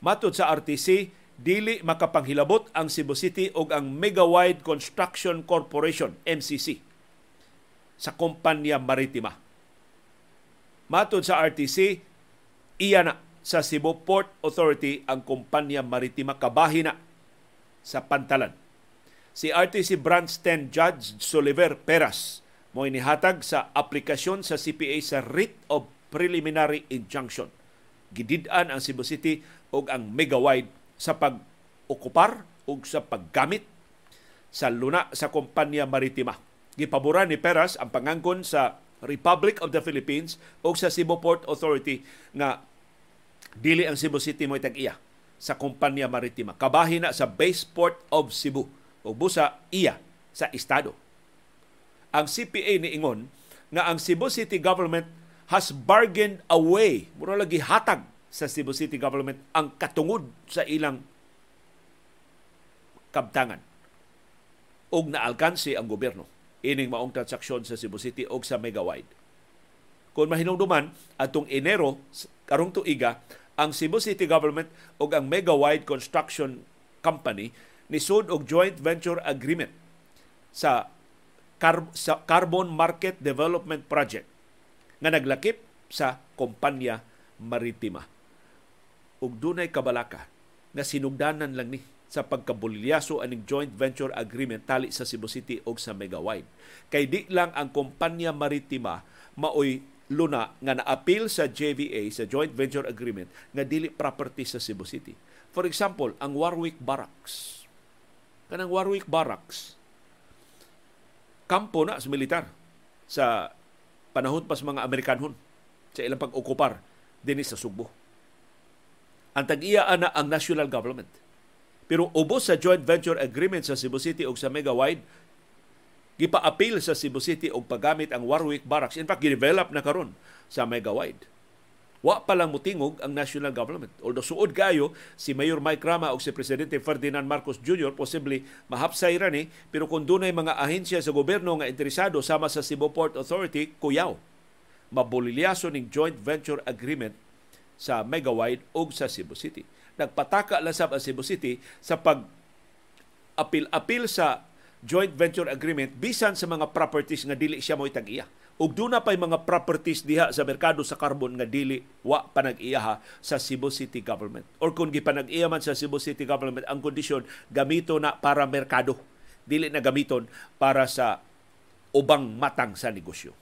Matod sa RTC, dili makapanghilabot ang Cebu City o ang Megawide Construction Corporation, MCC, sa Compaña Maritima. Matod sa RTC, iya na sa Cebu Port Authority ang Compaña Maritima, kabahin na sa pantalan. Si RTC Branch 10 Judge Soliver Peras mo inihatag sa aplikasyon sa CPA sa Writ of Preliminary Injunction. Gidid-an ang Cebu City o ang Megawide sa pag-okupar o sa paggamit sa luna sa Compaña Maritima. Gipaboran ni Peras ang pangangkon sa Republic of the Philippines o sa Cebu Port Authority nga dili ang Cebu City mo'y tag-iya sa Compaña Maritima. Kabahin na sa Base Port of Cebu o busa iya sa Estado. Ang CPA ni ingon nga ang Cebu City Government has bargained away, mura lagi hatag sa Cebu City Government ang katungod sa ilang kabtangan og naalkansi ang gobyerno ining maong transaksyon sa Cebu City og sa Megawide. Kung mahinungduman, atong Enero karong tuiga, ang Cebu City Government og ang Megawide Construction company nisud og joint venture agreement sa Carbon Market Development Project nga naglakip sa Compaña Maritima. Ug dunay kabalaka nga sinugdanan lang ni sa pagkabulyaso aning joint venture agreement tali sa Cebu City og sa Megawide. Kay di lang ang Compaña Maritima maoy luna nga naapil sa JVA sa joint venture agreement nga dili property sa Cebu City. For example, ang Warwick Barracks. Kanang Warwick Barracks kampo na sa militar sa panahon pa sa mga Amerikanhon sa ilang pag-okupar dinhi sa Sugbo. Ang tag-iya ana ang national government. Pero ubos sa joint venture agreement sa Cebu City ug sa Megawide, gipa-appeal sa Cebu City og paggamit ang Warwick Barracks. In fact, gidevelop na karon sa Megawide. Wa pa lang mutingog ang national government. Although suod kayo, si Mayor Mike Rama o si Presidente Ferdinand Marcos Jr. possibly mahapsay ra ni, pero kung dunay mga ahensya sa gobyerno nga interesado sama sa Cebu Port Authority, kuyaw. Mabulilyaso ning joint venture agreement sa Megawide o sa Cebu City. Nagpataka lasab ang Cebu City sa pag-apil-apil sa joint venture agreement bisan sa mga properties nga dili siya mo'y tag-iya. Ug duna pa'y mga properties diha sa merkado sa carbon nga dili wa panag-iyaha sa Cebu City government. Or kung gipanag-iya man sa Cebu City government, ang kondisyon gamito na para merkado. Dili na gamiton para sa ubang matang sa negosyo.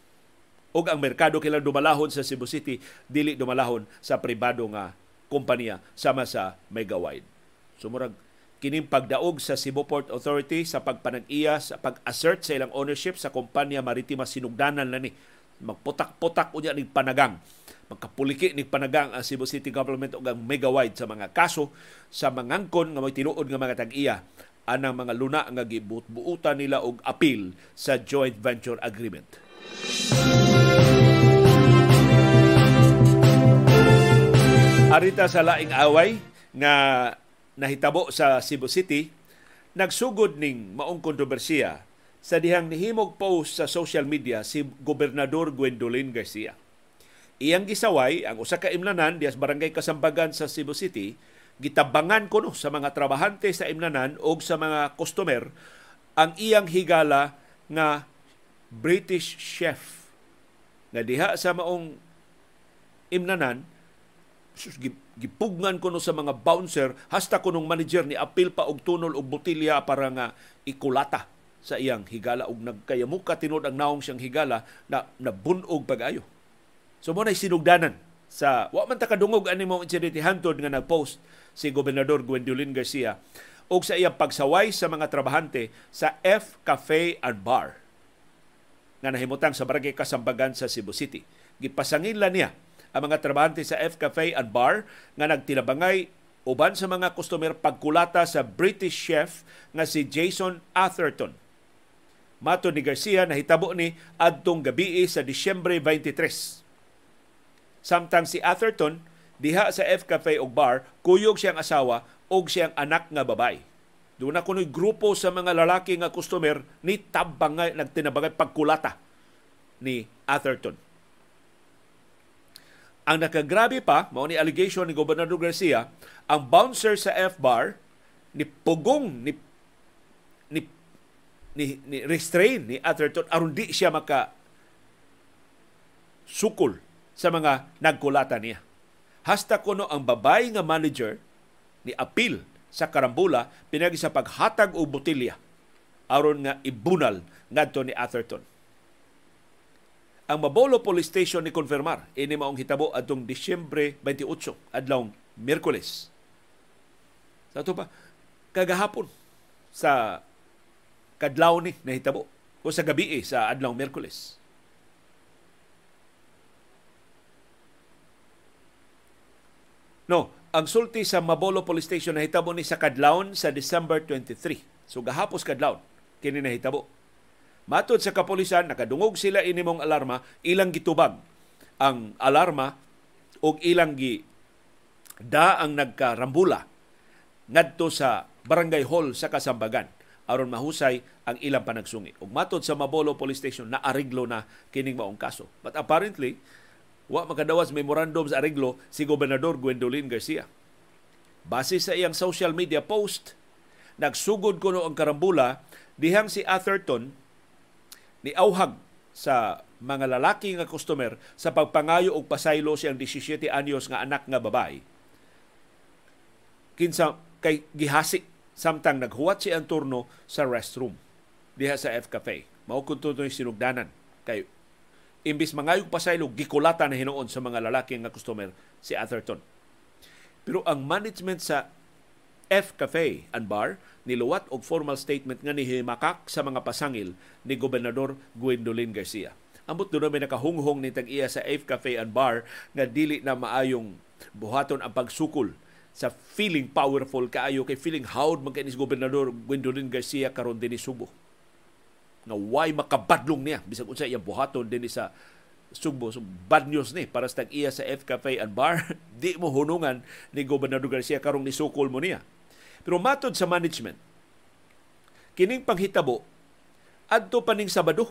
Ug ang merkado kilang dumalahon sa Cebu City, dili dumalahon sa pribado nga kompanya sama sa Megawide. Sumurag kining pagdaog sa Cebu Port Authority sa pagpanag-iya, sa pag-assert sa ilang ownership sa Compaña Maritima, sinugdanan na ni. Magputak-putak unya ni panagang. Magkapuliki ni panagang ang Cebu City Government o ang Megawide sa mga kaso, sa mangangkon nga may tinuod nga mga tag-iya, anang mga luna nga gibut-buutan nila og apil sa joint venture agreement. Arita sa laing away nga nahitabo sa Cebu City, nagsugod ning maong kontrobersiya sa dihang nihimog post sa social media si Gobernador Gwendolyn Garcia. Iyang gisaway ang usa ka imnanan diha sa barangay Kasambagan sa Cebu City, gitabangan kuno sa mga trabahante sa imnanan og sa mga customer ang iyang higala nga British chef na diha sa maong imnanan gipugnan kuno sa mga bouncer hasta kunong manager ni apil pa og tunol og botilya para nga ikulata sa iyang higala og nagkayamuka tinud ang naong siyang higala na nabunog pag-ayo. So mo na sinugdanan sa wa man ta kadungog ani mo insidente hantod nga nagpost si Gobernador Gwendolyn Garcia og sa iyang pagsaway sa mga trabahante sa F Cafe and Bar nga nahimutang sa barangay Kasambagan sa Cebu City. Gipasangin la niya ang mga trabahante sa F Cafe and Bar nga nagtilabangay uban sa mga customer pagkulata sa British chef nga si Jason Atherton. Mato ni Garcia nahitabo ni adtong gabii sa Disyembre 23. Samtang si Atherton diha sa F Cafe ug Bar kuyog siyang asawa og siyang anak nga babay. Doon na kuno'y grupo sa mga lalaki nga customer ni tabangay nagtinabangay pagkulata ni Atherton. Ang nakagrabe pa, mao ni allegation ni Gobernador Garcia, ang bouncer sa F-Bar ni pugong ni restrain ni Atherton aron di siya maka sukol sa mga nagkulata niya. Hasta kuno ang babay nga manager ni apil sa karambula pinagi sa paghatag og botilya aron nga ibunal ngadto ni Atherton. Ang Mabolo Police Station ni konfirmar ini maong hitabo adtong Disyembre 28 adlawng Miyerkules. Sa ato pa kagahapon sa kadlaw ni nahitabo o sa gabi sa adlawng Miyerkules. No, ang sulti sa Mabolo Police Station nahitabo ni sa kadlawon sa December 23. So gahapos kadlawon kini nahitabo. Matod sa kapulisan, nakadungog sila inimong alarma, ilang gitubag ang alarma o ilang gida ang nagkarambula ngadto sa Barangay Hall sa Kasambagan aron mahusay ang ilang panagsungi. Ug matod sa Mabolo Police Station, naariglo na kining maong kaso. But apparently, wa makadawas memorandum sa ariglo si Gobernador Gwendolyn Garcia. Base sa iyang social media post, nagsugod kuno ang karambula dihang si Atherton niauhag sa mga lalaki nga customer sa pagpangayo og pasaylo siyang 17 anyos nga anak nga babae. Kinsa kay gihasi samtang naghuwat si ang turno sa restroom diha sa F Cafe. Mao kun tutoy sinugdanan kay imbis mangayog pasaylo gikulatan na hinuon sa mga lalaki nga customer si Atherton. Pero ang management sa F Cafe and Bar niluwat og formal statement nga nihimakak sa mga pasangil ni Gobernador Gwendolyn Garcia. Ambot doon namin nakahunghong ni tag-iya sa F Cafe and Bar na dili na maayong buhaton ang pagsukol sa feeling powerful kaayo kay feeling howd magkainis Gobernador Gwendolyn Garcia karon din ni Subo. Nga why makabadlong niya bisag unsa iyang buhaton din sa Subo. So bad news ni para sa tag-iya sa F Cafe and Bar. Di mo hunungan ni Gobernador Garcia karong ni sukol mo niya. Pero matod sa management, kining panghitabo adto paning Sabado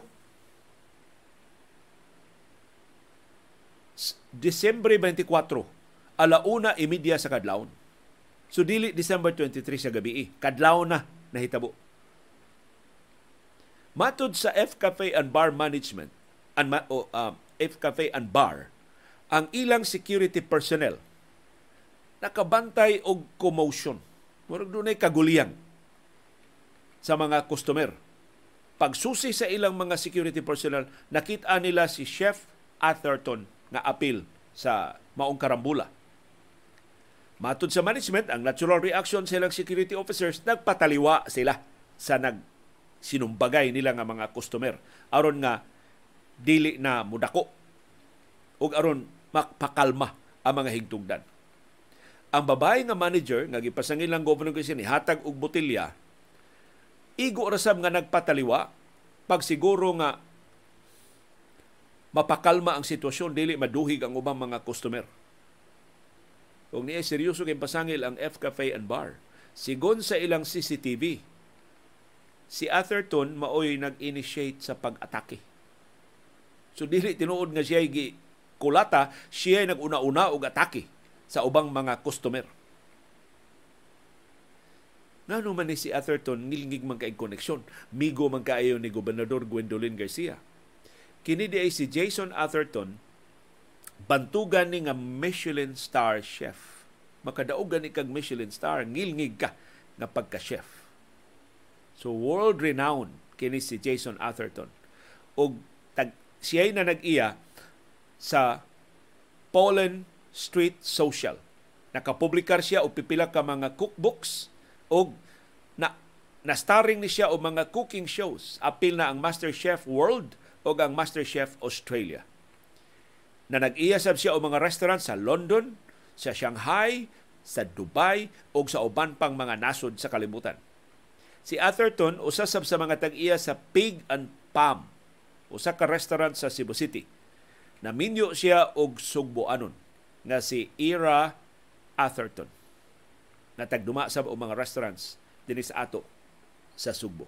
December 24 1:30 sa kadlawon. So dili December 23 sa gabi, kadlawon na nahitabo. Matod sa F Cafe and Bar management, F Cafe and Bar, ang ilang security personnel nakabantay og commotion. Murag dunay kaguliyang sa mga customer. Pagsusi sa ilang mga security personnel, nakita nila si Chef Atherton na apil sa maong karambula. Matod sa management, ang natural reaction sa ilang security officers, nagpataliwa sila sa sinumbagay nila nga mga customer aron nga dili na mudako ug aron magpakalma ang mga higtugdan. Ang babae nga manager nga gipasangil lang Governor Garcia ni hatag og botelya, igo rasam nga nagpataliwa pagsiguro nga mapakalma ang sitwasyon dili maduhig ang ubang mga customer. Kung niya seryoso kay pasangil ang F Cafe and Bar, sigon sa ilang CCTV, si Atherton maoy nag-initiate sa pag-atake. So dili tinuod nga siya gikulata, siya naguna-una og atake sa ubang mga customer. Ngano man ni si Atherton nilingig man kaayong koneksyon, migo man kaayo ni Gobernador Gwendolyn Garcia. Kini diay si Jason Atherton bantugan ni nga Michelin star chef. Makadaogan ni kag Michelin star, ngilingig ka nga pagka-chef. So world-renowned kini si Jason Atherton. Og siya'y na nag-iya sa Pollen Street Social. Nakapublikar siya o pipila ka mga cookbooks og na-starring ni siya o mga cooking shows. Apil na ang Master Chef World o ang Master Chef Australia. Na nag-iya sab siya o mga restaurant sa London, sa Shanghai, sa Dubai o sa uban pang mga nasod sa kalibutan. Si Atherton usa sab sa mga tag-iya sa Pig and Palm, usa ka restaurant sa Cebu City. Naminyo siya og sugboanon nga si Ira Atherton. Natagduma sab og mga restaurants dinhi sa ato sa Sugbo.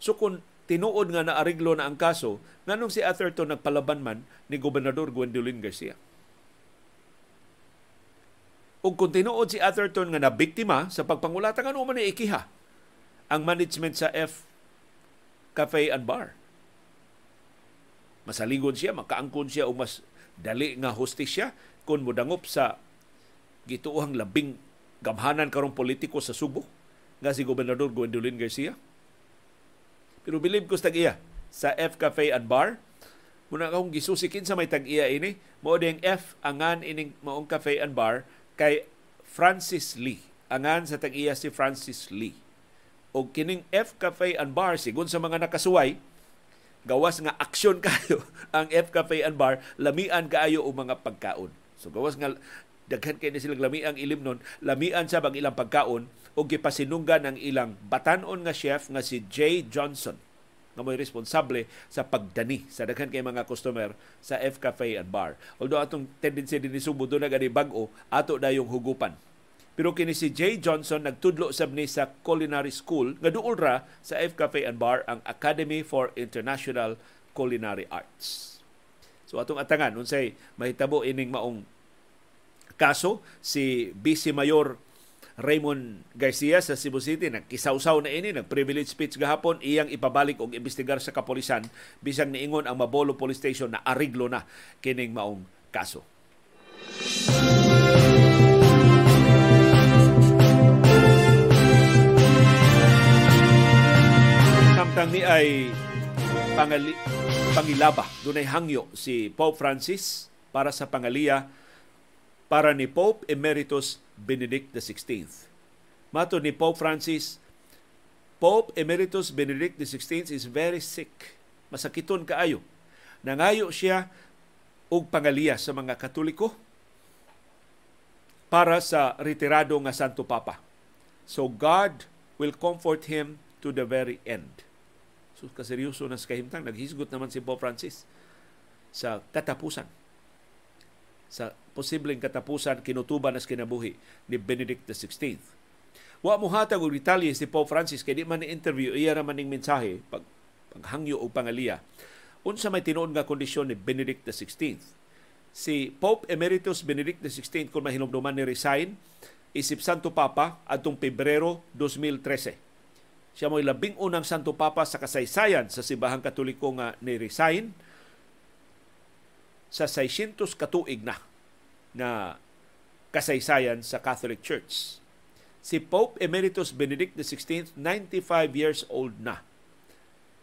So kun tinuod nga naariglo na ang kaso, nganong si Atherton nagpalaban man ni Gobernador Gwendolyn Garcia. Ug kun tinuod si Atherton nga nabiktima sa pagpangulatan, ano man ikiha ang management sa F Cafe and Bar? Masaligon siya, makaangkon siya o mas dali nga hustisya kung mudangop sa gituohang labing gamhanan karong politiko sa Subo nga si Gobernador Gwendolyn Garcia. Pero bilib ko sa tag-iya sa F Cafe and Bar, muna akong gisusikin sa may tag-iya ini, mao ding F angan ining maong Cafe and Bar kay Francis Lee. Angan sa tag-iya si Francis Lee. O kining F Cafe and Bar, sigun sa mga nakasuway, gawas nga aksyon kayo ang F Cafe and Bar, lamian kayo o mga pagkaon. So gawas nga, daghan kayo na silang lamiang ilim nun, lamian sa bang ilang pagkaon, o gipasinunggan ang ilang batanon nga chef nga si Jay Johnson, na may responsable sa pagdani sa daghan kay mga customer sa F Cafe and Bar. Although atong tendency din ni Subo doon na gani bag-o, ato dayong hugupan. Pero kini si Jay Johnson nagtudlo sa BNESA Culinary School nga duol ra sa F Cafe and Bar ang Academy for International Culinary Arts. So atong atangan unsay mahitabo ining maong kaso si Vice Mayor Raymond Garcia sa Cebu City, nagkisawsaw na ini, nag-privilege speech gahapon, iyang ipabalik og imbestigar sa kapulisan bisang niingon ang Mabolo Police Station na ariglo na kining maong kaso. Samtang ni ay pangilaba, dunay hangyo si Pope Francis para sa pangaliya para ni Pope Emeritus Benedict XVI. Mato ni Pope Francis, Pope Emeritus Benedict XVI is very sick. Masakiton kaayo. Nangayo siya og pangaliya sa mga Katoliko para sa retirado nga Santo Papa. So God will comfort him to the very end. So kaseryoso na sa kahimtang, naghisgot naman si Pope Francis sa katapusan. Sa posibleng katapusan, kinutuban as kinabuhi ni Benedict XVI. Wa mo hatag og detalye si Pope Francis kay di man ni-interview, iya raman ning mensahe, paghangyo o pangaliya. Unsa may tinuod nga kondisyon ni Benedict XVI. Si Pope Emeritus Benedict XVI, kung mahinomduman ni resign, isip Santo Papa atong Pebrero 2013. Siya mo'y labing-unang Santo Papa sa kasaysayan sa Sibahang Katoliko nga ni-resign sa 600 katuig na kasaysayan sa Catholic Church. Si Pope Emeritus Benedict XVI, 95 years old na.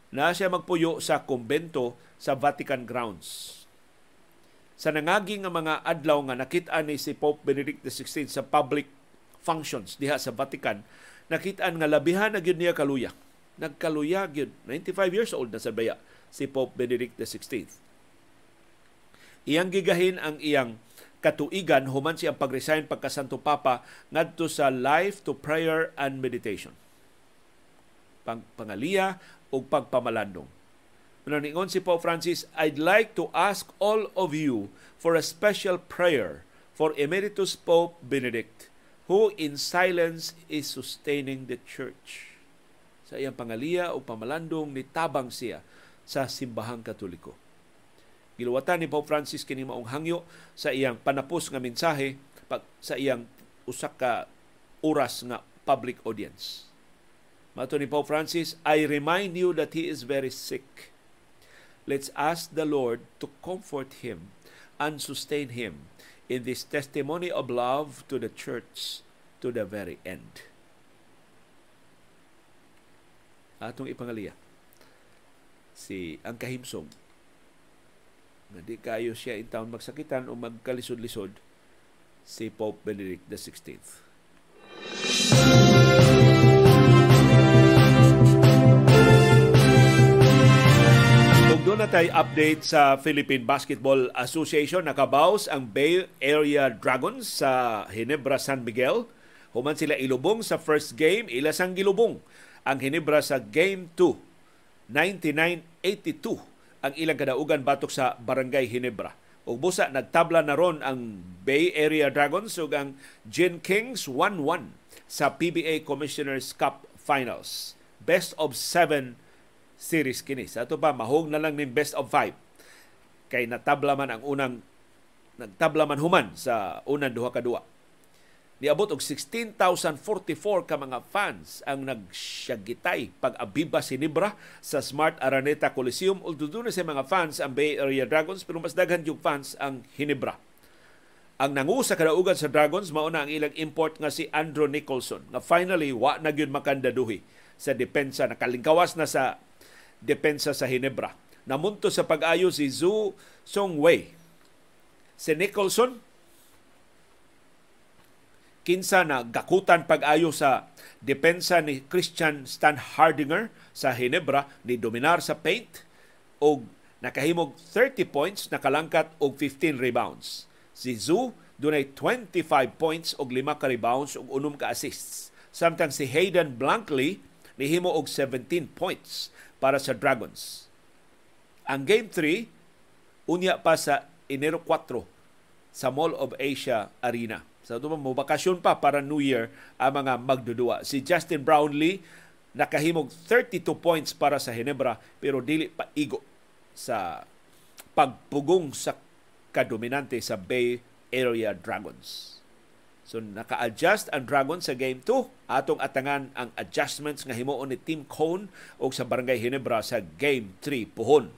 Na siya magpuyo sa kumbento sa Vatican grounds. Sa nangaging nga mga adlaw nga nakit-an ni si Pope Benedict XVI sa public functions diha sa Vatican, nakit-an nga labihan na gyud niya kaluya. Nagkaluya gyud, 95 years old na sabaya si Pope Benedict XVI. Iyang gigahin ang iyang katuigan human siyang pag-resign pagka Santo Papa ngadto sa Life to Prayer and Meditation. Pangaliya o pagpamalandong. Mananingon si Pope Francis, I'd like to ask all of you for a special prayer for Emeritus Pope Benedict, who in silence is sustaining the Church. Sa iyang pangaliya o pamalandong nitabang siya sa Simbahang Katoliko. Giluwatan ni Pope Francis kini maong hangyo sa iyang panapos nga mensahe sa iyang usa ka oras nga public audience. Mato ni Pope Francis, I remind you that he is very sick. Let's ask the Lord to comfort him and sustain him in this testimony of love to the Church to the very end. Atong ipangaliya si ang kahimsong na di kayo siya in taon magsakitan o magkalisod-lisod si Pope Benedict XVI. Kung doon na tayo update sa Philippine Basketball Association, nakabaos ang Bay Area Dragons sa Ginebra, San Miguel. Human sila ilubong sa first game, ilasang gilubong ang Ginebra sa Game 2, 99-82. ang ilang kadaugan batok sa Barangay Ginebra. Ug busa nagtabla na ron ang Bay Area Dragons ug ang Gin Kings 1-1 sa PBA Commissioner's Cup Finals. Best of 7 series kini. Sa ato pa mahog na lang ning best of 5. Kay natabla man ang unang nagtabla man human sa unang duha ka duwa. Niabot og 16,044 ka mga fans ang nagsyagitay pag-abiba si Ginebra sa Smart Araneta Coliseum. Although doon na si mga fans ang Bay Area Dragons, pero mas daghan yung fans ang Ginebra. Ang nangu sa kadaugan sa Dragons, mauna ang ilang import nga si Andrew Nicholson, na finally wa na yun makandaduhi sa depensa, nakalingkawas na sa depensa sa Ginebra. Namunto sa pag-ayo si Zhu Songwei. Si Nicholson, kinsa na gakutan pag-ayo sa depensa ni Christian Stanhardinger sa Ginebra, ni dominar sa paint og nakahimog 30 points, nakalangkat og 15 rebounds. Si Zhu dunay 25 points og 5 ka rebounds og 6 ka assists. Samtang si Hayden Blankley nihimo og 17 points para sa Dragons. Ang Game 3 unya pa sa Enero 4 sa Mall of Asia Arena. Sa ito mo, bakasyon pa para New Year ang mga magdudua. Si Justin Brownlee nakahimog 32 points para sa Ginebra, pero dili pa igo sa pagpugong sa kadominante sa Bay Area Dragons. So naka-adjust ang Dragon sa Game 2. Atong atangan ang adjustments nga himuon ni Team Cone o sa Barangay Ginebra sa Game 3 puhon.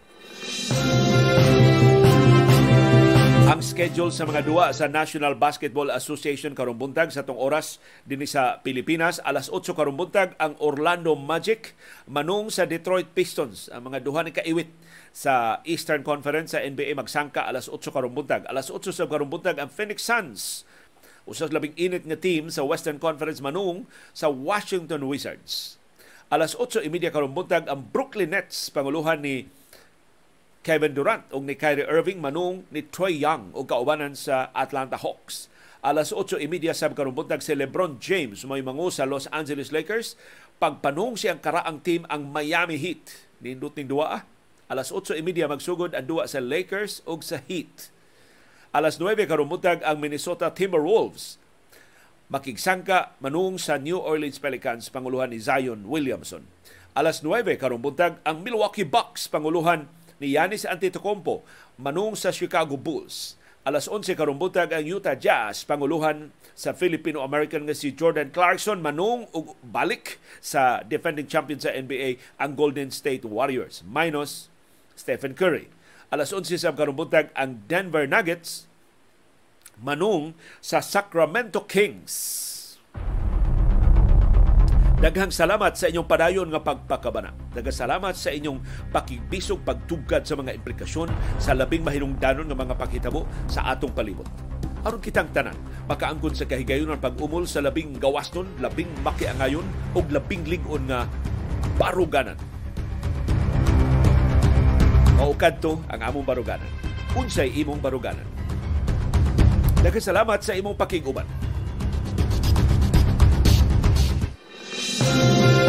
Ang schedule sa mga duwa sa National Basketball Association karong buntag sa tong oras dinhi sa Pilipinas, alas 8 karong buntag ang Orlando Magic manung sa Detroit Pistons. Ang mga duha ni kaiwit sa Eastern Conference sa NBA magsangka alas 8 karong buntag. Alas 8 sa karong buntag ang Phoenix Suns, usas labing init nga team sa Western Conference manung sa Washington Wizards. Alas 8:30 karong buntag ang Brooklyn Nets panguluhan ni Kevin Durant o ni Kyrie Irving manung ni Trae Young o kaubanan sa Atlanta Hawks. Alas 8:30 sa karumbuntag si LeBron James may mangu sa Los Angeles Lakers. Pagpanung siyang karaang team ang Miami Heat. Nindot ni duwa. Alas 8:30 magsugod ang duwa sa Lakers o sa Heat. Alas 9 karumbuntag ang Minnesota Timberwolves. Makigsangka manung sa New Orleans Pelicans panguluhan ni Zion Williamson. Alas 9 karumbuntag ang Milwaukee Bucks panguluhan ni Giannis Antetokounmpo manung sa Chicago Bulls. Alas 11 karumbuntag ang Utah Jazz panguluhan sa Filipino-American nga si Jordan Clarkson manung og balik sa defending champion sa NBA ang Golden State Warriors minus Stephen Curry. Alas 11 sa karumbuntag ang Denver Nuggets manung sa Sacramento Kings. Daghang salamat sa inyong padayon nga pagpakabana. Daghang salamat sa inyong pakibisog, pagtugad sa mga implikasyon sa labing mahinungdanon nga mga paghitabo sa atong palibot. Aron kitang tanan, makaangkon sa kahigayonan pag-umol sa labing gawaston, labing makiangayon o labing lingon nga baruganan. Maukadto ang among baruganan. Unsay imong baruganan. Daghang salamat sa imong pakiguban.